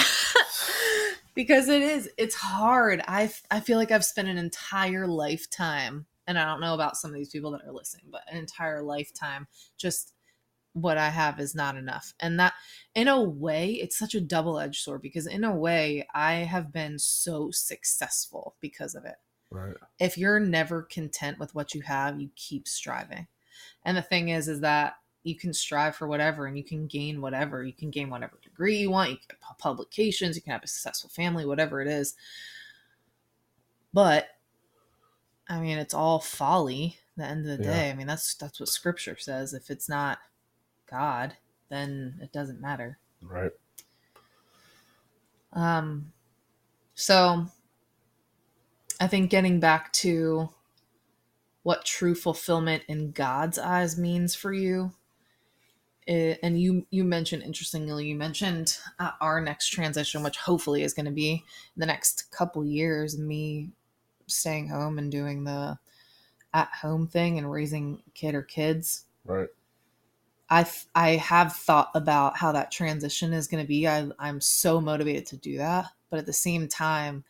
because it's hard. I feel like I've spent an entire lifetime, and I don't know about some of these people that are listening, but an entire lifetime, just what I have is not enough. And that, in a way, it's such a double-edged sword, because in a way I have been so successful because of it. Right. If you're never content with what you have, you keep striving. And the thing is that you can strive for whatever, and you can gain whatever. You can gain whatever degree you want. You can get publications. You can have a successful family, whatever it is. But, I mean, it's all folly at the end of the day. I mean, that's what Scripture says. If it's not God, then it doesn't matter. Right. So I think getting back to what true fulfillment in God's eyes means for you. And you mentioned, interestingly, our next transition, which hopefully is going to be in the next couple years, me staying home and doing the at-home thing and raising a kid or kids. Right. I have thought about how that transition is going to be. I'm so motivated to do that. But at the same time,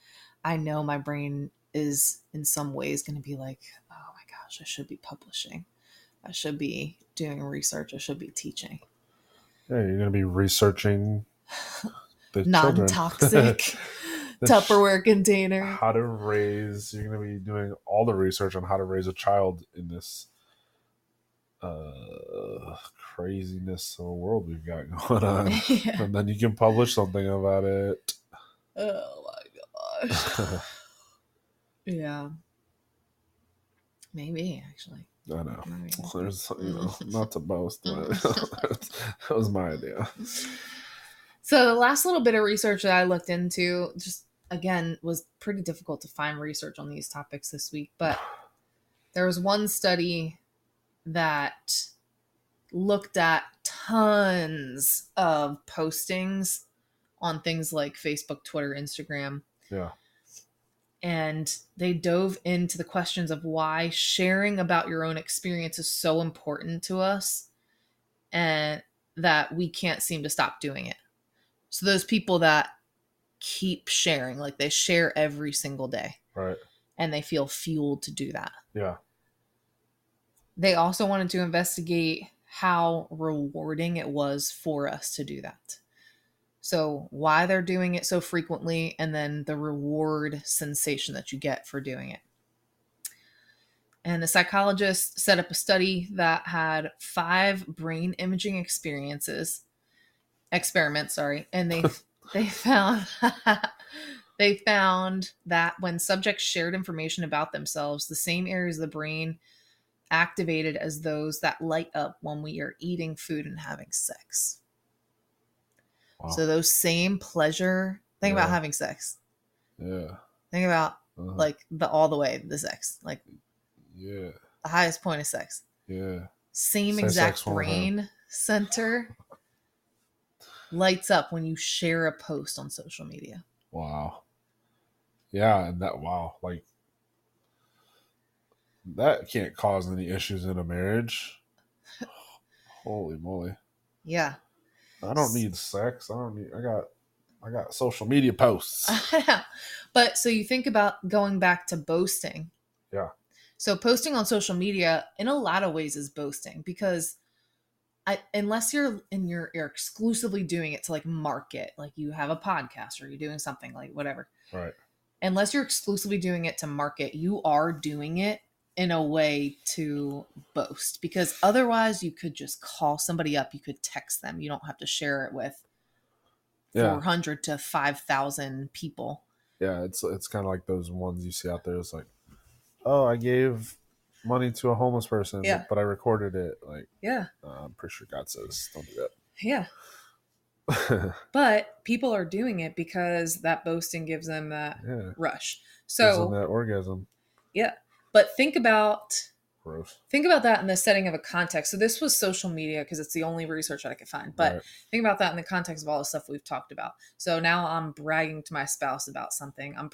I know my brain is in some ways going to be like, oh my gosh, I should be publishing. I should be doing research. I should be teaching. Yeah, you're going to be researching the non-toxic Tupperware container. You're going to be doing all the research on how to raise a child in this craziness of a world we've got going on. Yeah. And then you can publish something about it. Oh my Yeah, maybe actually. I know. There's, you know, not to boast, but that was my idea. So the last little bit of research that I looked into, just again, was pretty difficult to find research on these topics this week, but there was one study that looked at tons of postings on things like Facebook, Twitter, Instagram. Yeah. And they dove into the questions of why sharing about your own experience is so important to us and that we can't seem to stop doing it. So those people that keep sharing, like they share every single day. Right. And they feel fueled to do that. Yeah. They also wanted to investigate how rewarding it was for us to do that. So why they're doing it so frequently, and then the reward sensation that you get for doing it. And the psychologist set up a study that had 5 brain imaging experiments, and they found that when subjects shared information about themselves, the same areas of the brain activated as those that light up when we are eating food and having sex. Wow. So those same pleasure. Think about having sex. Yeah. Think about like the sex, like the highest point of sex. Yeah. Same exact brain center lights up when you share a post on social media. Wow. Yeah. And like that can't cause any issues in a marriage. Holy moly. Yeah. I don't need sex. I got social media posts. But so you think about going back to boasting. Yeah. So posting on social media in a lot of ways is boasting, because unless you're exclusively doing it to like market, like you have a podcast or you're doing something like whatever. Right. Unless you're exclusively doing it to market, you are doing it in a way to boast, because otherwise you could just call somebody up. You could text them. You don't have to share it with 400 to 5,000 people. Yeah. It's kind of like those ones you see out there. It's like, oh, I gave money to a homeless person, but I recorded it. Like, I'm pretty sure God says don't do that. Yeah. But people are doing it because that boasting gives them that rush. So gives them that orgasm. Yeah. But think about that in the setting of a context. So this was social media because it's the only research that I could find. But think about that in the context of all the stuff we've talked about. So now I'm bragging to my spouse about something. I'm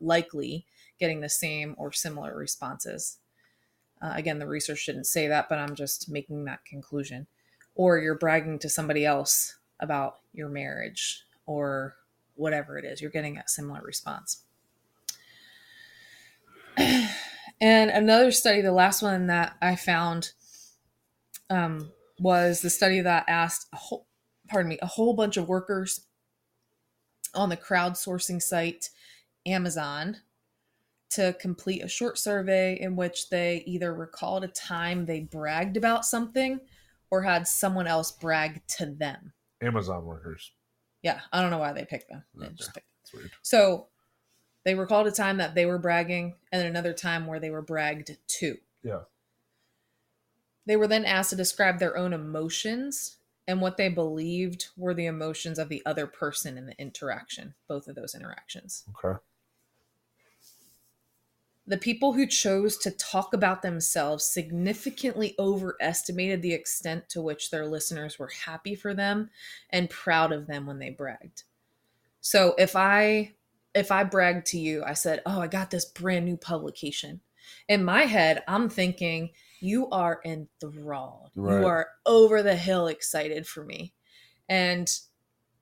likely getting the same or similar responses. Again, the research didn't say that, but I'm just making that conclusion. Or you're bragging to somebody else about your marriage or whatever it is. You're getting a similar response. And another study, the last one that I found, was the study that asked a whole bunch of workers on the crowdsourcing site Amazon to complete a short survey in which they either recalled a time they bragged about something or had someone else brag to them. Amazon workers. Yeah. I don't know why they picked them. Okay. That's weird. So they recalled a time that they were bragging and another time where they were bragged to. Yeah. They were then asked to describe their own emotions and what they believed were the emotions of the other person in the interaction, both of those interactions. Okay. The people who chose to talk about themselves significantly overestimated the extent to which their listeners were happy for them and proud of them when they bragged. So if I bragged to you, I said, oh, I got this brand new publication. In my head, I'm thinking, you are enthralled. Right. You are over the hill excited for me. And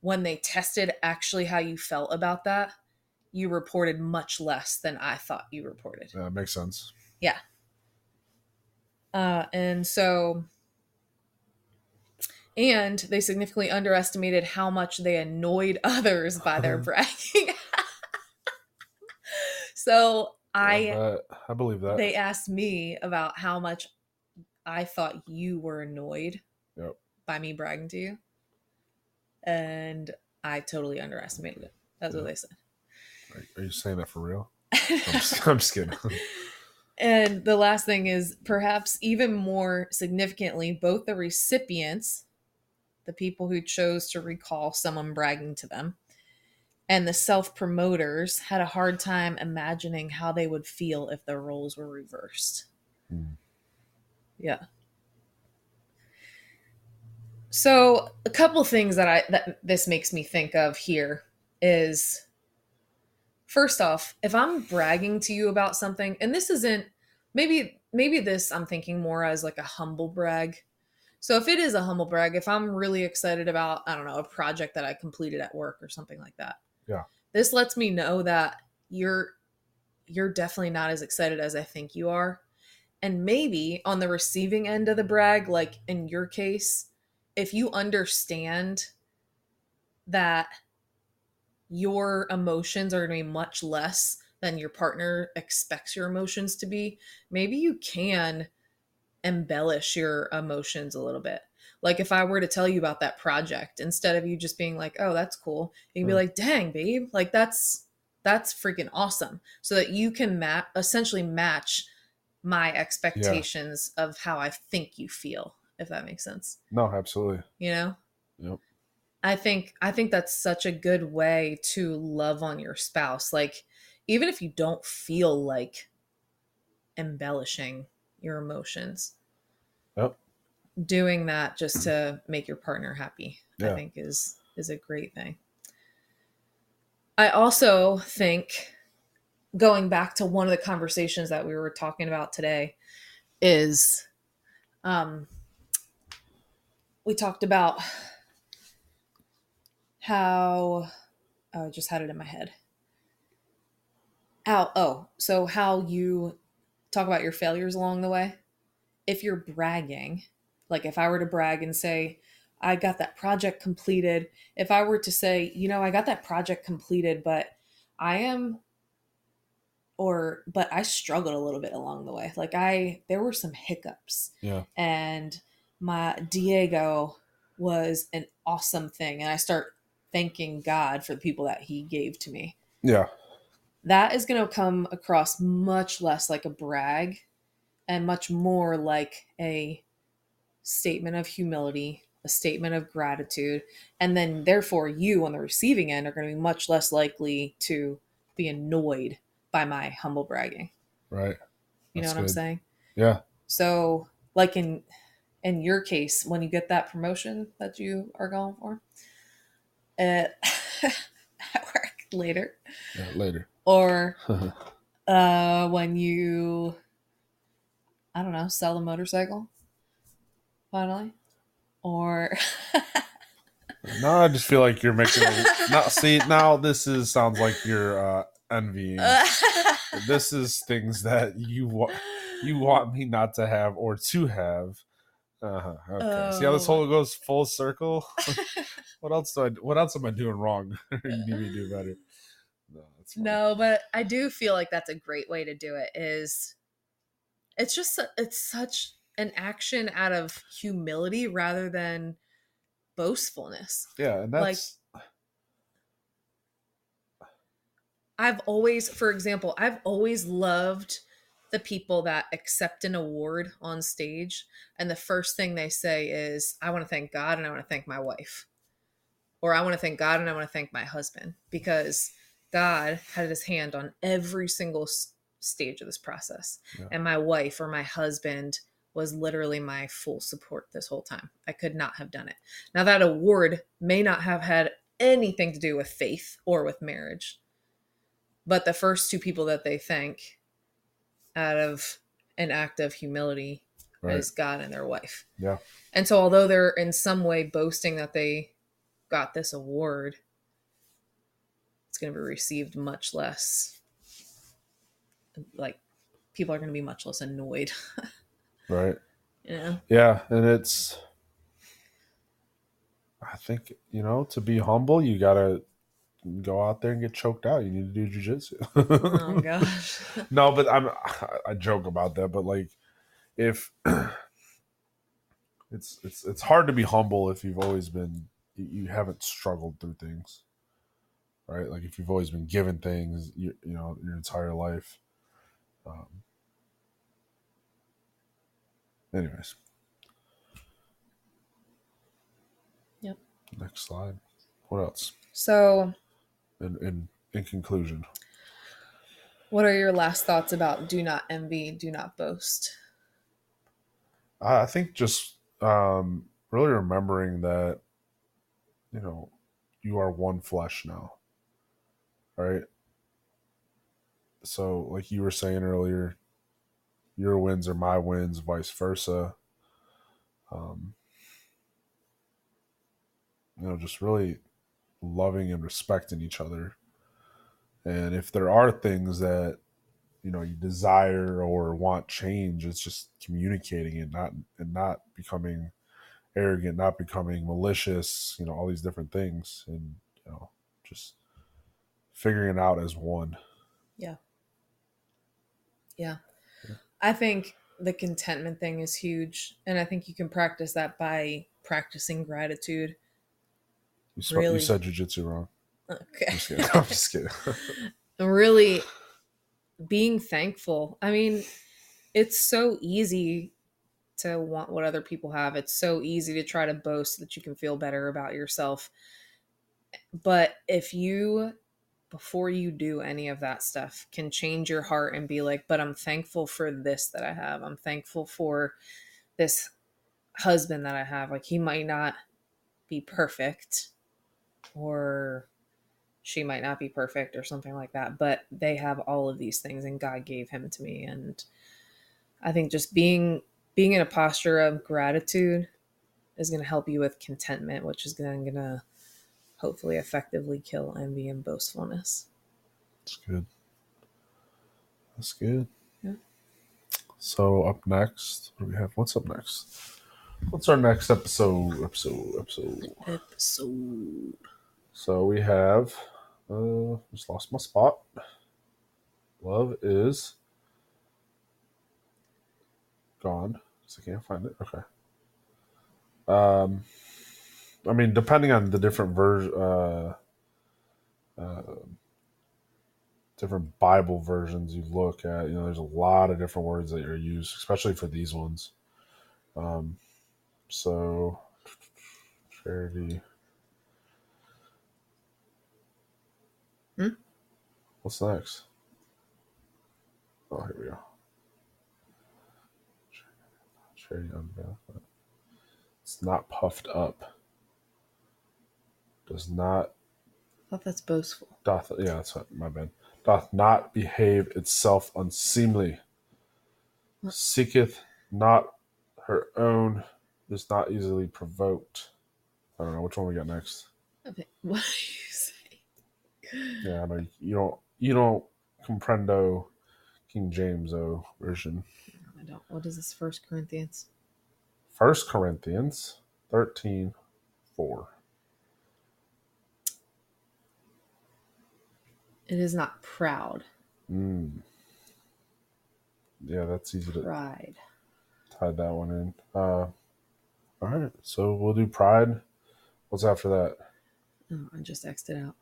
when they tested actually how you felt about that, you reported much less than I thought you reported. That makes sense. Yeah. And they significantly underestimated how much they annoyed others by their bragging. So I believe that. They asked me about how much I thought you were annoyed by me bragging to you. And I totally underestimated it. That's what they said. Are you saying that for real? I'm just kidding. And the last thing is, perhaps even more significantly, both the recipients, the people who chose to recall someone bragging to them, and the self-promoters had a hard time imagining how they would feel if their roles were reversed. Mm. Yeah. So a couple things that this makes me think of here is, first off, if I'm bragging to you about something, and this isn't, maybe this I'm thinking more as like a humble brag. So if it is a humble brag, if I'm really excited about, I don't know, a project that I completed at work or something like that. Yeah. This lets me know that you're definitely not as excited as I think you are. And maybe on the receiving end of the brag, like in your case, if you understand that your emotions are going to be much less than your partner expects your emotions to be, maybe you can embellish your emotions a little bit. Like if I were to tell you about that project, instead of you just being like, oh, that's cool, you can be like, dang, babe, like that's freaking awesome. So that you can essentially match my expectations of how I think you feel, if that makes sense. No, absolutely. You know? Yep. I think that's such a good way to love on your spouse. Like, even if you don't feel like embellishing your emotions, yep, doing that just to make your partner happy, I think is a great thing. I also think, going back to one of the conversations that we were talking about today, is we talked about how, oh, I just had it in my head. So how you talk about your failures along the way. If you're bragging, like if I were to brag and say, I got that project completed. If I were to say, you know, I got that project completed, but I struggled a little bit along the way. Like there were some hiccups. Yeah. And my Diego was an awesome thing. And I start thanking God for the people that he gave to me. Yeah. That is going to come across much less like a brag and much more like a statement of humility, a statement of gratitude. And then therefore you on the receiving end are going to be much less likely to be annoyed by my humble bragging. Right. You know what I'm saying? Yeah. So like in your case, when you get that promotion that you are going for, at work later, or when you, I don't know, sell a motorcycle finally, or no, I just feel like you're making sounds like you're envying. This is things that you want me not to have or to have. Okay. Oh. See how this whole goes full circle. What else am I doing wrong? You need me to do better. No, that's fine. No, but I do feel like that's a great way to do it. It's such an action out of humility rather than boastfulness. Yeah, and that's like, I've always loved the people that accept an award on stage and the first thing they say is, I want to thank God and I want to thank my wife. Or I want to thank God and I want to thank my husband, because God had his hand on every single stage of this process. Yeah. And my wife or my husband was literally my full support this whole time. I could not have done it. Now that award may not have had anything to do with faith or with marriage, but the first two people that they thank out of an act of humility is God and their wife. Yeah. And so although they're in some way boasting that they got this award, it's going to be received much less, like people are going to be much less annoyed. Right. Yeah. Yeah. And I think, you know, to be humble, you got to go out there and get choked out. You need to do jujitsu. Oh gosh. No, but I joke about that, but like if it's hard to be humble if you've always been, you haven't struggled through things, right? Like if you've always been given things, you know, your entire life, Anyways. Yep. Next slide. What else? So in conclusion, what are your last thoughts about do not envy, do not boast? I think just really remembering that, you know, you are one flesh now, right? So like you were saying earlier, your wins are my wins, vice versa. You know, just really loving and respecting each other. And if there are things that, you know, you desire or want change, it's just communicating it, not becoming arrogant, not becoming malicious, you know, all these different things, and, you know, just figuring it out as one. Yeah. Yeah. Yeah. I think the contentment thing is huge. And I think you can practice that by practicing gratitude. You said jiu-jitsu wrong. Okay. I'm just kidding. Really being thankful. I mean, it's so easy to want what other people have. It's so easy to try to boast that you can feel better about yourself. But if you, before you do any of that stuff, can change your heart and be like, but I'm thankful for this that I have. I'm thankful for this husband that I have. Like, he might not be perfect, or she might not be perfect or something like that, but they have all of these things and God gave him to me. And I think just being in a posture of gratitude is going to help you with contentment, which is then going to hopefully effectively kill envy and boastfulness. That's good. That's good. Yeah. So up next, what do we have? What's up next? What's our next episode? So we have, just lost my spot. Love is gone. So I can't find it. Okay. I mean, depending on the different different Bible versions you look at, you know, there's a lot of different words that are used, especially for these ones. So charity. What's next? Oh, here we go. Charity unveiled. It's not puffed up. Does not. I thought that's boastful. Yeah, that's my bad. Doth not behave itself unseemly. What? Seeketh not her own. Is not easily provoked. I don't know which one we got next. Okay. What do you say? Yeah, I know you don't comprendo King James O version. I don't. What is this? First Corinthians 13:4. It is not proud. Yeah, that's easy to pride. Tied that one in. All right, so we'll do pride. What's after that? Oh, I just X'd it out.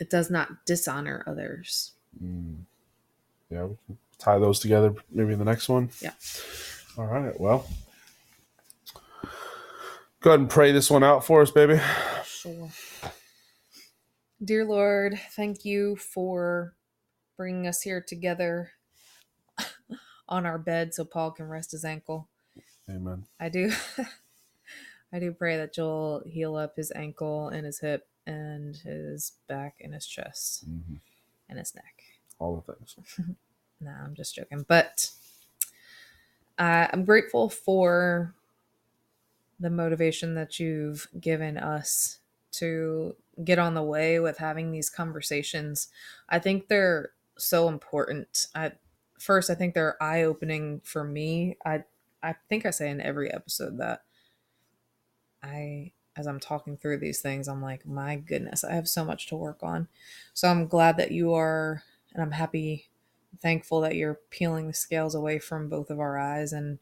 It does not dishonor others. Yeah, we can tie those together maybe in the next one. Yeah. All right, well, go ahead and pray this one out for us, baby. Sure. Dear Lord, thank you for bringing us here together on our bed so Paul can rest his ankle. Amen. I do pray that you'll heal up his ankle and his hip and his back and his chest and his neck. All the things. Nah, I'm just joking. But I'm grateful for the motivation that you've given us to get on the way with having these conversations. I think they're so important. First, I think they're eye-opening for me. I think I say in every episode that as I'm talking through these things, I'm like, my goodness, I have so much to work on. So I'm glad that you are, and I'm happy, thankful that you're peeling the scales away from both of our eyes. And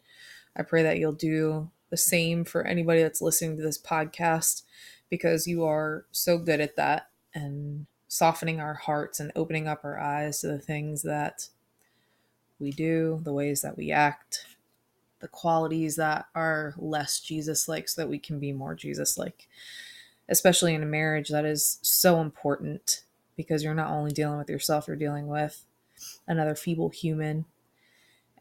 I pray that you'll do the same for anybody that's listening to this podcast, because you are so good at that and softening our hearts and opening up our eyes to the things that we do, the ways that we act, the qualities that are less Jesus-like so that we can be more Jesus-like. Especially in a marriage, that is so important because you're not only dealing with yourself, you're dealing with another feeble human.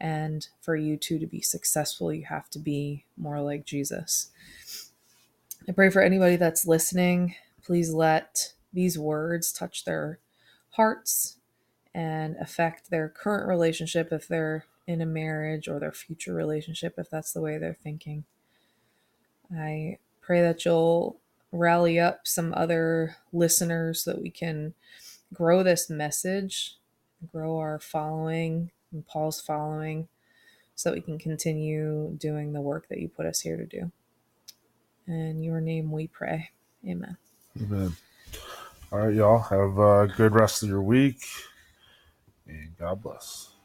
And for you two to be successful, you have to be more like Jesus. I pray for anybody that's listening. Please let these words touch their hearts and affect their current relationship if they're in a marriage, or their future relationship if that's the way they're thinking. I pray that you'll rally up some other listeners so that we can grow this message, grow our following and Paul's following, so that we can continue doing the work that you put us here to do. In your name we pray. Amen. Amen. All right, y'all. Have a good rest of your week, and God bless.